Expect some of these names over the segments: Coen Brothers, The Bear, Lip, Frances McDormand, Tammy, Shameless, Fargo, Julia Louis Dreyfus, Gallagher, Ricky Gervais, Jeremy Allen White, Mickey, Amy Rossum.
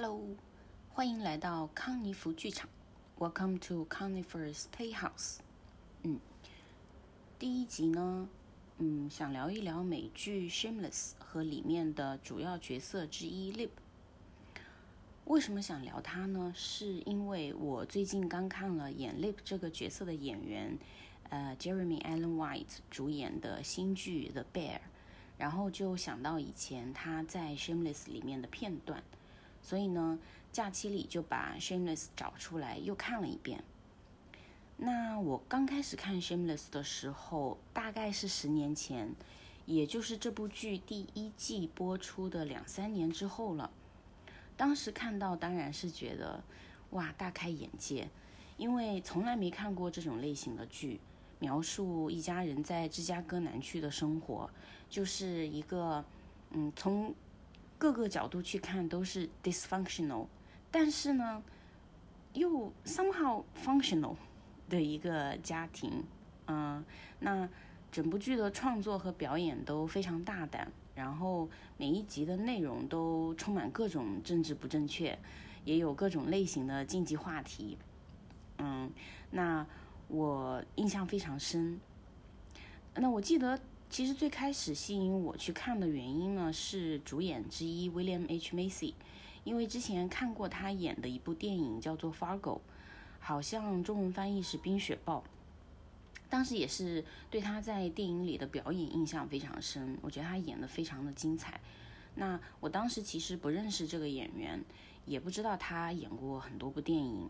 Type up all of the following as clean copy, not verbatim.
Hello， 欢迎来到康尼弗剧场。Welcome to Conifer's Playhouse。第一集呢，想聊一聊美剧《Shameless》和里面的主要角色之一 Lip。为什么想聊他呢？是因为我最近刚看了演 Lip 这个角色的演员，Jeremy Allen White 主演的新剧《The Bear》。然后就想到以前他在 Shameless 里面的片段，所以呢，假期里就把 Shameless 找出来又看了一遍。那我刚开始看 Shameless 的时候，大概是10年前，也就是这部剧第一季播出的2-3年之后了。当时看到当然是觉得，哇，大开眼界，因为从来没看过这种类型的剧。描述一家人在芝加哥南区的生活，就是一个从各个角度去看都是 dysfunctional， 但是呢又 somehow functional 的一个家庭。那整部剧的创作和表演都非常大胆，然后每一集的内容都充满各种政治不正确，也有各种类型的禁忌话题。那我印象非常深。那我记得其实最开始吸引我去看的原因呢，是主演之一 William H. Macy， 因为之前看过他演的一部电影叫做 Fargo， 好像中文翻译是冰雪暴，当时也是对他在电影里的表演印象非常深，我觉得他演得非常的精彩。那我当时其实不认识这个演员，也不知道他演过很多部电影。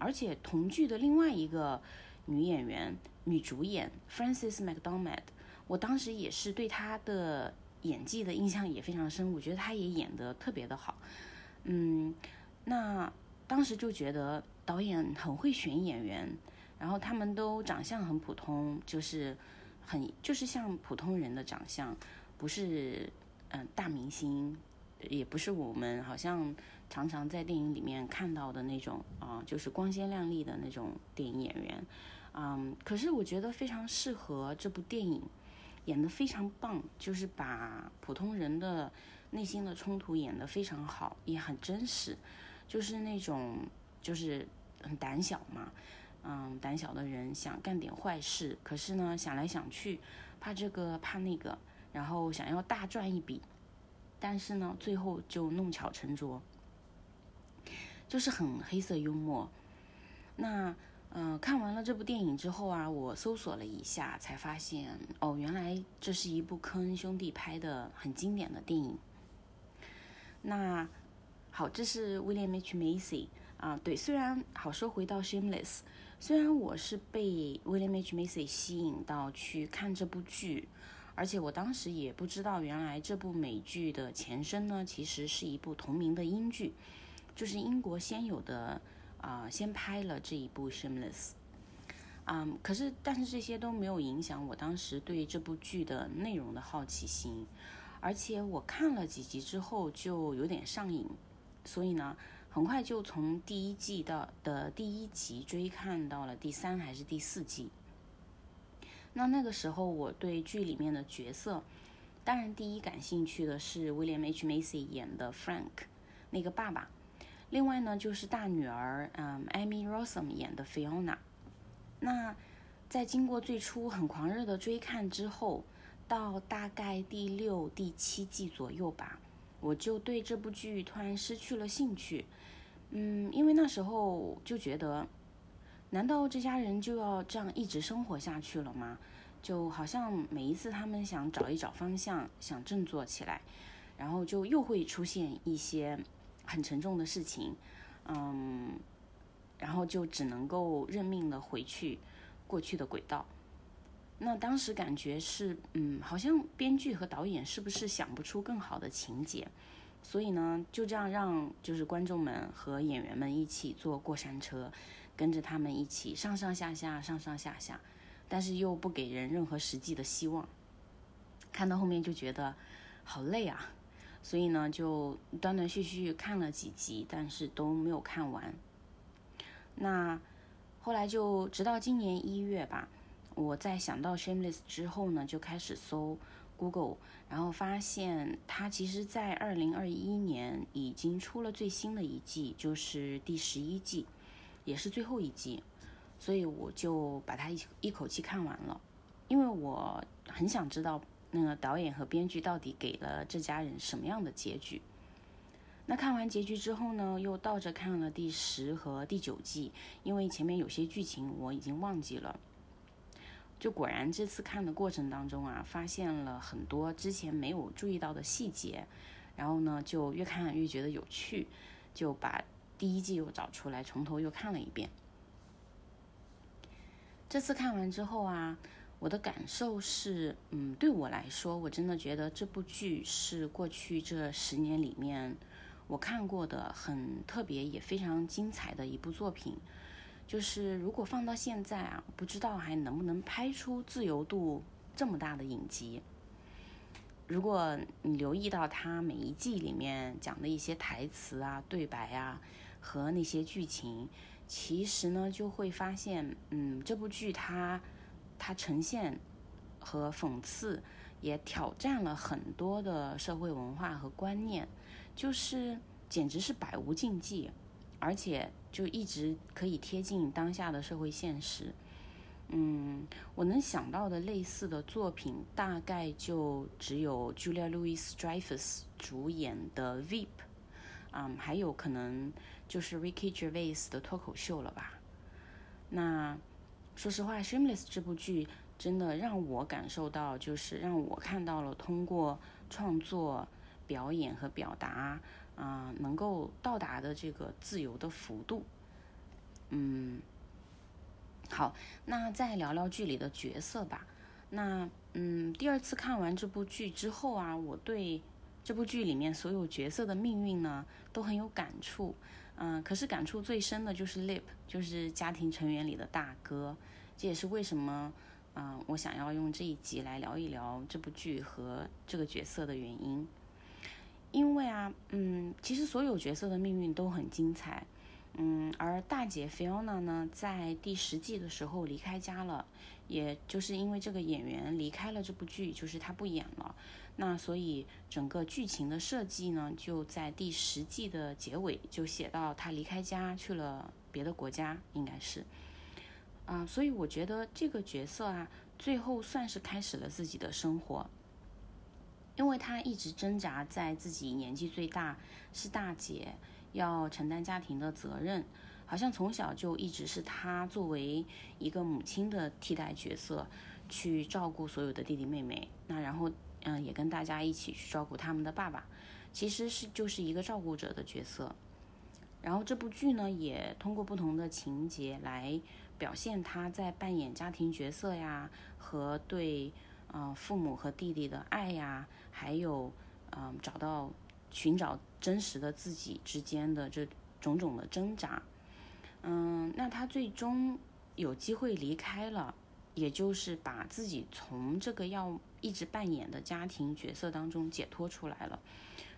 而且同剧的另外一个女主演 Frances McDormand， 我当时也是对她的演技的印象也非常深，我觉得她也演得特别的好。那当时就觉得导演很会选演员，然后他们都长相很普通，就是像普通人的长相，不是大明星，也不是我们好像常常在电影里面看到的那种就是光鲜亮丽的那种电影演员。可是我觉得非常适合这部电影，演得非常棒，就是把普通人的内心的冲突演得非常好，也很真实，就是那种就是很胆小嘛，胆小的人想干点坏事，可是呢想来想去，怕这个怕那个，然后想要大赚一笔，但是呢最后就弄巧成拙，就是很黑色幽默。那看完了这部电影之后啊，我搜索了一下才发现，原来这是一部科恩兄弟拍的很经典的电影。那好，这是 William H. Macy 对，回到 Shameless， 虽然我是被 William H. Macy 吸引到去看这部剧，而且我当时也不知道原来这部美剧的前身呢，其实是一部同名的英剧，就是英国先有的先拍了这一部 Shameless。但是这些都没有影响我当时对这部剧的内容的好奇心，而且我看了几集之后就有点上瘾，所以呢很快就从第一季的第一集追看到了第3还是第4季。那个时候我对剧里面的角色，当然第一感兴趣的是 William H. Macy 演的 Frank 那个爸爸，另外呢就是大女儿Amy Rossum 演的 Fiona。 那在经过最初很狂热的追看之后，到大概第6、第7季左右吧，我就对这部剧突然失去了兴趣。因为那时候就觉得，难道这家人就要这样一直生活下去了吗？就好像每一次他们想找一找方向，想振作起来，然后就又会出现一些很沉重的事情，然后就只能够认命的回去过去的轨道。那当时感觉是，好像编剧和导演是不是想不出更好的情节，所以呢就这样让就是观众们和演员们一起坐过山车，跟着他们一起上上下下，但是又不给人任何实际的希望。看到后面就觉得好累啊，所以呢就断断续续看了几集，但是都没有看完。那后来就直到今年1月吧，我在想到 Shameless 之后呢，就开始搜 Google， 然后发现它其实在2021年已经出了最新的一季，就是第11季，也是最后一季，所以我就把它一口气看完了，因为我很想知道那个导演和编剧到底给了这家人什么样的结局。那看完结局之后呢，又倒着看了第10和第9季，因为前面有些剧情我已经忘记了。就果然这次看的过程当中啊，发现了很多之前没有注意到的细节，然后呢就越看越觉得有趣，就把第1季又找出来从头又看了一遍。这次看完之后啊，我的感受是，对我来说，我真的觉得这部剧是过去这10年里面我看过的很特别也非常精彩的一部作品。就是如果放到现在啊，不知道还能不能拍出自由度这么大的影集。如果你留意到它每一季里面讲的一些台词啊、对白啊和那些剧情，其实呢就会发现，这部剧它呈现和讽刺也挑战了很多的社会文化和观念，就是简直是百无禁忌，而且就一直可以贴近当下的社会现实。我能想到的类似的作品大概就只有 Julia Louis Dreyfus 主演的 Lip， 还有可能就是 Ricky Gervais 的脱口秀了吧。那说实话， Shameless 这部剧真的让我感受到，就是让我看到了通过创作、表演和表达能够到达的这个自由的幅度。好，那再聊聊剧里的角色吧。那第二次看完这部剧之后啊，我对这部剧里面所有角色的命运呢都很有感触。可是感触最深的就是 Lip， 就是家庭成员里的大哥。这也是为什么我想要用这一集来聊一聊这部剧和这个角色的原因。因为其实所有角色的命运都很精彩。而大姐 Fiona 呢，在第10季的时候离开家了，也就是因为这个演员离开了这部剧，就是她不演了。那所以整个剧情的设计呢，就在第10季的结尾就写到她离开家去了别的国家，应该是。所以我觉得这个角色啊，最后算是开始了自己的生活。因为她一直挣扎在自己年纪最大，是大姐，要承担家庭的责任，好像从小就一直是她作为一个母亲的替代角色去照顾所有的弟弟妹妹，那然后也跟大家一起去照顾他们的爸爸，其实就是一个照顾者的角色。然后这部剧呢也通过不同的情节来表现她在扮演家庭角色呀和对父母和弟弟的爱呀，还有寻找真实的自己之间的这种种的挣扎。那他最终有机会离开了，也就是把自己从这个要一直扮演的家庭角色当中解脱出来了，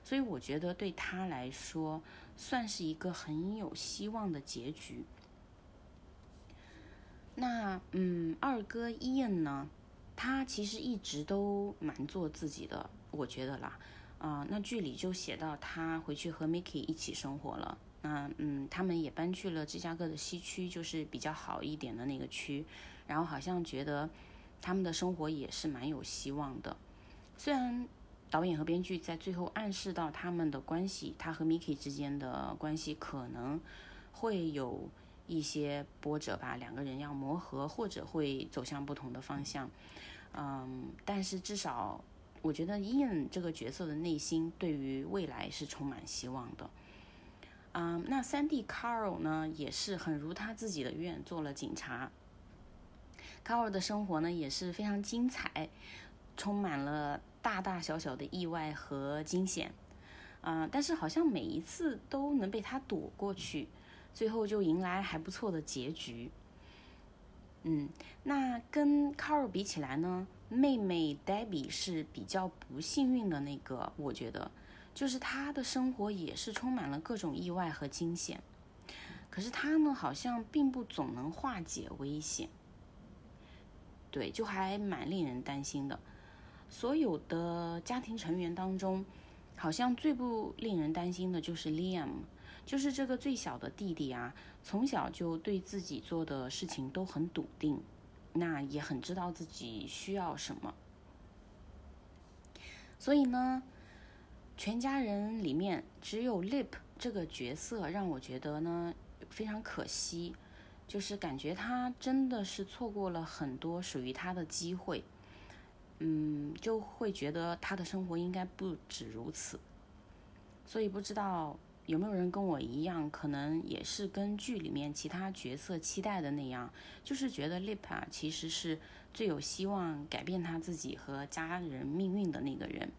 所以我觉得对他来说算是一个很有希望的结局。那二哥Ian呢，他其实一直都蛮做自己的，我觉得啦。那剧里就写到他回去和 Mickey 一起生活了。那他们也搬去了芝加哥的西区，就是比较好一点的那个区，然后好像觉得他们的生活也是蛮有希望的。虽然导演和编剧在最后暗示到他们的关系，他和 Mickey 之间的关系可能会有一些波折吧，两个人要磨合或者会走向不同的方向。但是至少我觉得Ian这个角色的内心对于未来是充满希望的。那3弟 Carl 呢，也是很如他自己的愿做了警察。Carl 的生活呢也是非常精彩，充满了大大小小的意外和惊险。但是好像每一次都能被他躲过去，最后就迎来还不错的结局。那跟 Carl 比起来呢，妹妹 Debbie 是比较不幸运的那个，我觉得就是她的生活也是充满了各种意外和惊险，可是她呢好像并不总能化解危险，对，就还蛮令人担心的。所有的家庭成员当中，好像最不令人担心的就是 Liam， 就是这个最小的弟弟啊，从小就对自己做的事情都很笃定，那也很知道自己需要什么。所以呢，全家人里面只有 Lip 这个角色让我觉得呢非常可惜，就是感觉他真的是错过了很多属于他的机会，就会觉得他的生活应该不止如此。所以不知道有没有人跟我一样，可能也是跟剧里面其他角色期待的那样，就是觉得 Lip 啊其实是最有希望改变他自己和家人命运的那个人。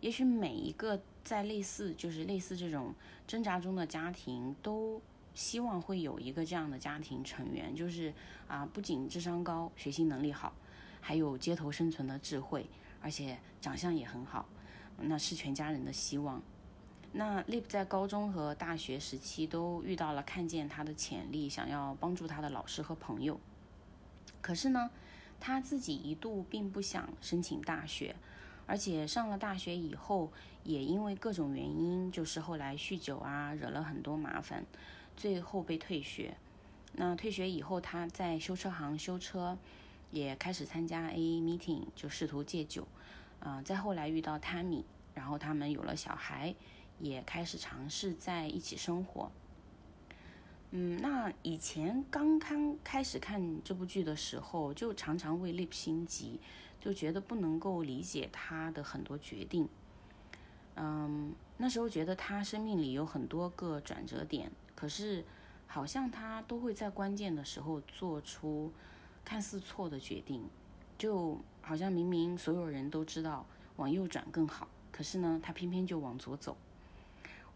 也许每一个在类似这种挣扎中的家庭，都希望会有一个这样的家庭成员，就是不仅智商高、学习能力好，还有街头生存的智慧，而且长相也很好，那是全家人的希望。那 Lip 在高中和大学时期都遇到了看见他的潜力、想要帮助他的老师和朋友，可是呢，他自己一度并不想申请大学，而且上了大学以后也因为各种原因，就是后来酗酒啊，惹了很多麻烦，最后被退学。那退学以后，他在修车行修车，也开始参加 AA meeting， 就试图戒酒。再后来遇到 Tammy， 然后他们有了小孩，也开始尝试在一起生活。那以前刚开始看这部剧的时候，就常常为 Lip 心急，就觉得不能够理解他的很多决定。那时候觉得他生命里有很多个转折点，可是好像他都会在关键的时候做出看似错的决定，就好像明明所有人都知道往右转更好，可是呢，他偏偏就往左走。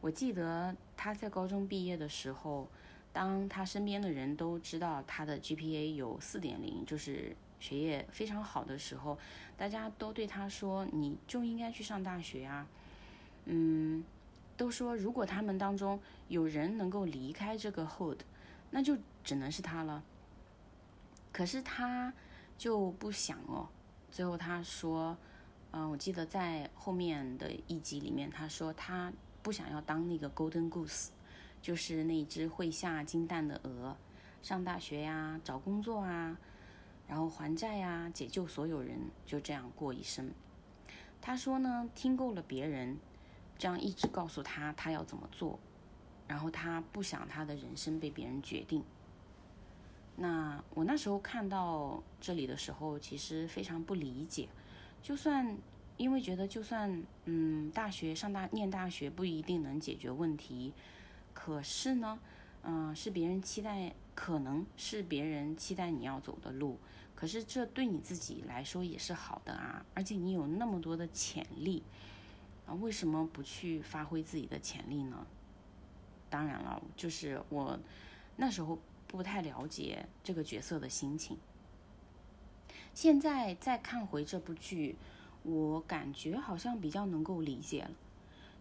我记得他在高中毕业的时候，当他身边的人都知道他的 GPA 有 4.0， 就是学业非常好的时候，大家都对他说你就应该去上大学啊。都说如果他们当中有人能够离开这个 hood， 那就只能是他了。可是他就不想哦，最后他说我记得在后面的一集里面，他说他不想要当那个 golden goose，就是那只会下金蛋的鹅，上大学呀，找工作啊，然后还债呀，解救所有人，就这样过一生。他说呢，听够了别人这样一直告诉他他要怎么做，然后他不想他的人生被别人决定。那我那时候看到这里的时候，其实非常不理解，因为觉得就算大学念大学不一定能解决问题，可是呢，是别人期待你要走的路，可是这对你自己来说也是好的啊，而且你有那么多的潜力啊，为什么不去发挥自己的潜力呢？当然了，就是我那时候不太了解这个角色的心情。现在再看回这部剧，我感觉好像比较能够理解了，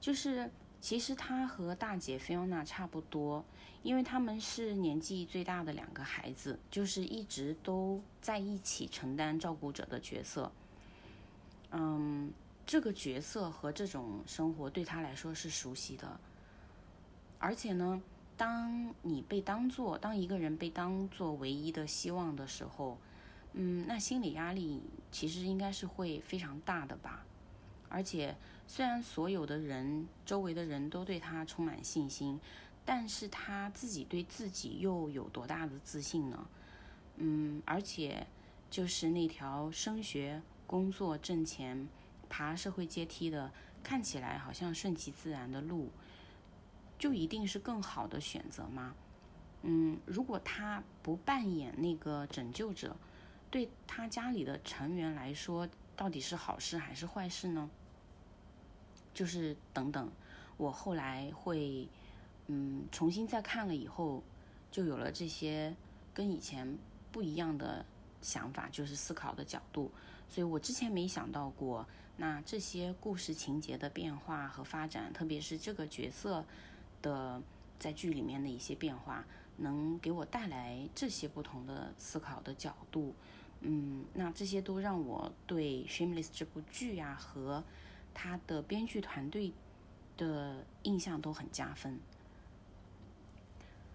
就是其实他和大姐菲欧娜差不多，因为他们是年纪最大的两个孩子，就是一直都在一起承担照顾者的角色。这个角色和这种生活对他来说是熟悉的，而且呢，当一个人被当作唯一的希望的时候，那心理压力其实应该是会非常大的吧。而且虽然周围的人都对他充满信心，但是他自己对自己又有多大的自信呢？而且就是那条升学、工作、挣钱、爬社会阶梯的，看起来好像顺其自然的路，就一定是更好的选择吗？如果他不扮演那个拯救者，对他家里的成员来说，到底是好事还是坏事呢？就是等等，我后来会重新再看了以后，就有了这些跟以前不一样的想法，就是思考的角度。所以我之前没想到过，那这些故事情节的变化和发展，特别是这个角色的在剧里面的一些变化，能给我带来这些不同的思考的角度。那这些都让我对 Shameless 这部剧啊和他的编剧团队的印象都很加分。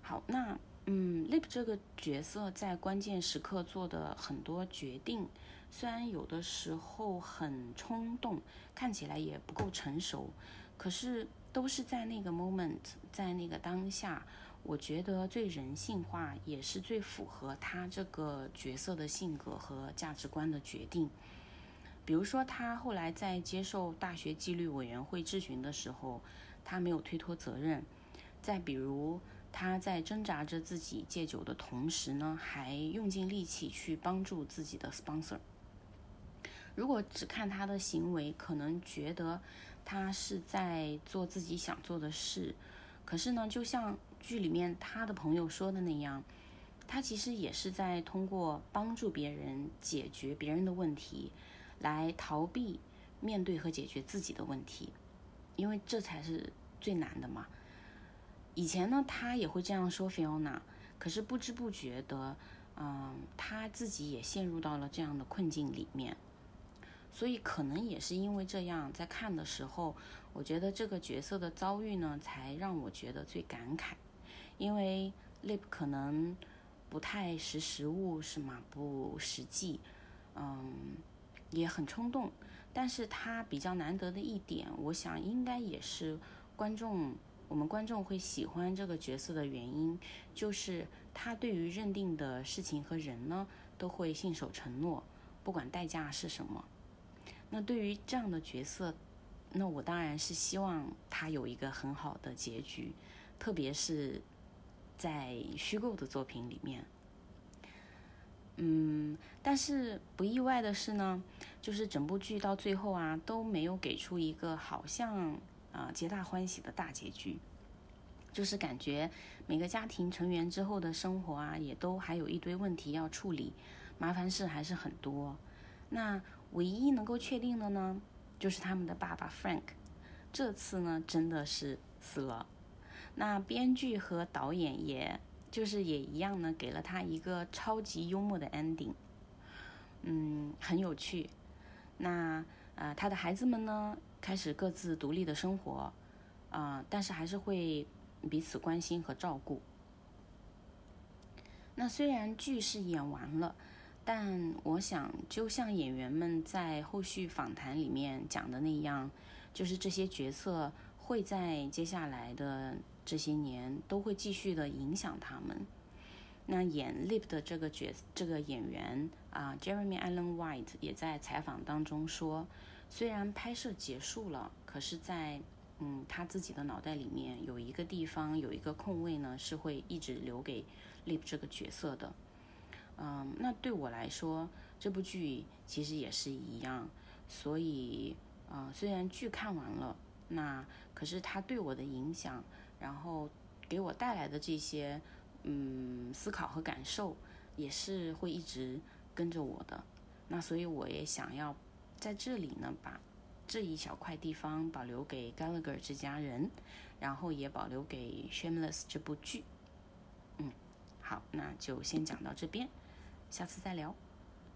好，那Lip 这个角色在关键时刻做的很多决定，虽然有的时候很冲动，看起来也不够成熟，可是都是在那个 moment， 在那个当下，我觉得最人性化，也是最符合他这个角色的性格和价值观的决定。比如说，他后来在接受大学纪律委员会质询的时候，他没有推脱责任。再比如，他在挣扎着自己戒酒的同时呢，还用尽力气去帮助自己的 sponsor。 如果只看他的行为，可能觉得他是在做自己想做的事，可是呢，就像剧里面他的朋友说的那样，他其实也是在通过帮助别人解决别人的问题，来逃避面对和解决自己的问题，因为这才是最难的嘛。以前呢，他也会这样说 Fiona， 可是不知不觉的，他自己也陷入到了这样的困境里面。所以可能也是因为这样，在看的时候，我觉得这个角色的遭遇呢，才让我觉得最感慨。因为 Lip 可能不太识时务是吗？不实际，也很冲动。但是他比较难得的一点，我想应该也是我们观众会喜欢这个角色的原因，就是他对于认定的事情和人呢，都会信守承诺，不管代价是什么。那对于这样的角色，那我当然是希望他有一个很好的结局，特别是在虚构的作品里面。但是不意外的是呢，就是整部剧到最后啊，都没有给出一个好像皆大欢喜的大结局，就是感觉每个家庭成员之后的生活啊，也都还有一堆问题要处理，麻烦事还是很多。那唯一能够确定的呢，就是他们的爸爸 Frank 这次呢真的是死了。那编剧和导演也一样呢，给了他一个超级幽默的 ending， 很有趣。那他的孩子们呢开始各自独立的生活，但是还是会彼此关心和照顾。那虽然剧是演完了，但我想就像演员们在后续访谈里面讲的那样，就是这些角色会在接下来的这些年都会继续的影响他们。那演 Lip 的这个演员Jeremy Allen White 也在采访当中说，虽然拍摄结束了，可是在他自己的脑袋里面有一个地方，有一个空位呢，是会一直留给 Lip 这个角色的。那对我来说，这部剧其实也是一样，所以虽然剧看完了，那可是它对我的影响，然后给我带来的这些思考和感受，也是会一直跟着我的。那所以我也想要在这里呢，把这一小块地方保留给 Gallagher 这家人，然后也保留给 Shameless 这部剧。好，那就先讲到这边，下次再聊。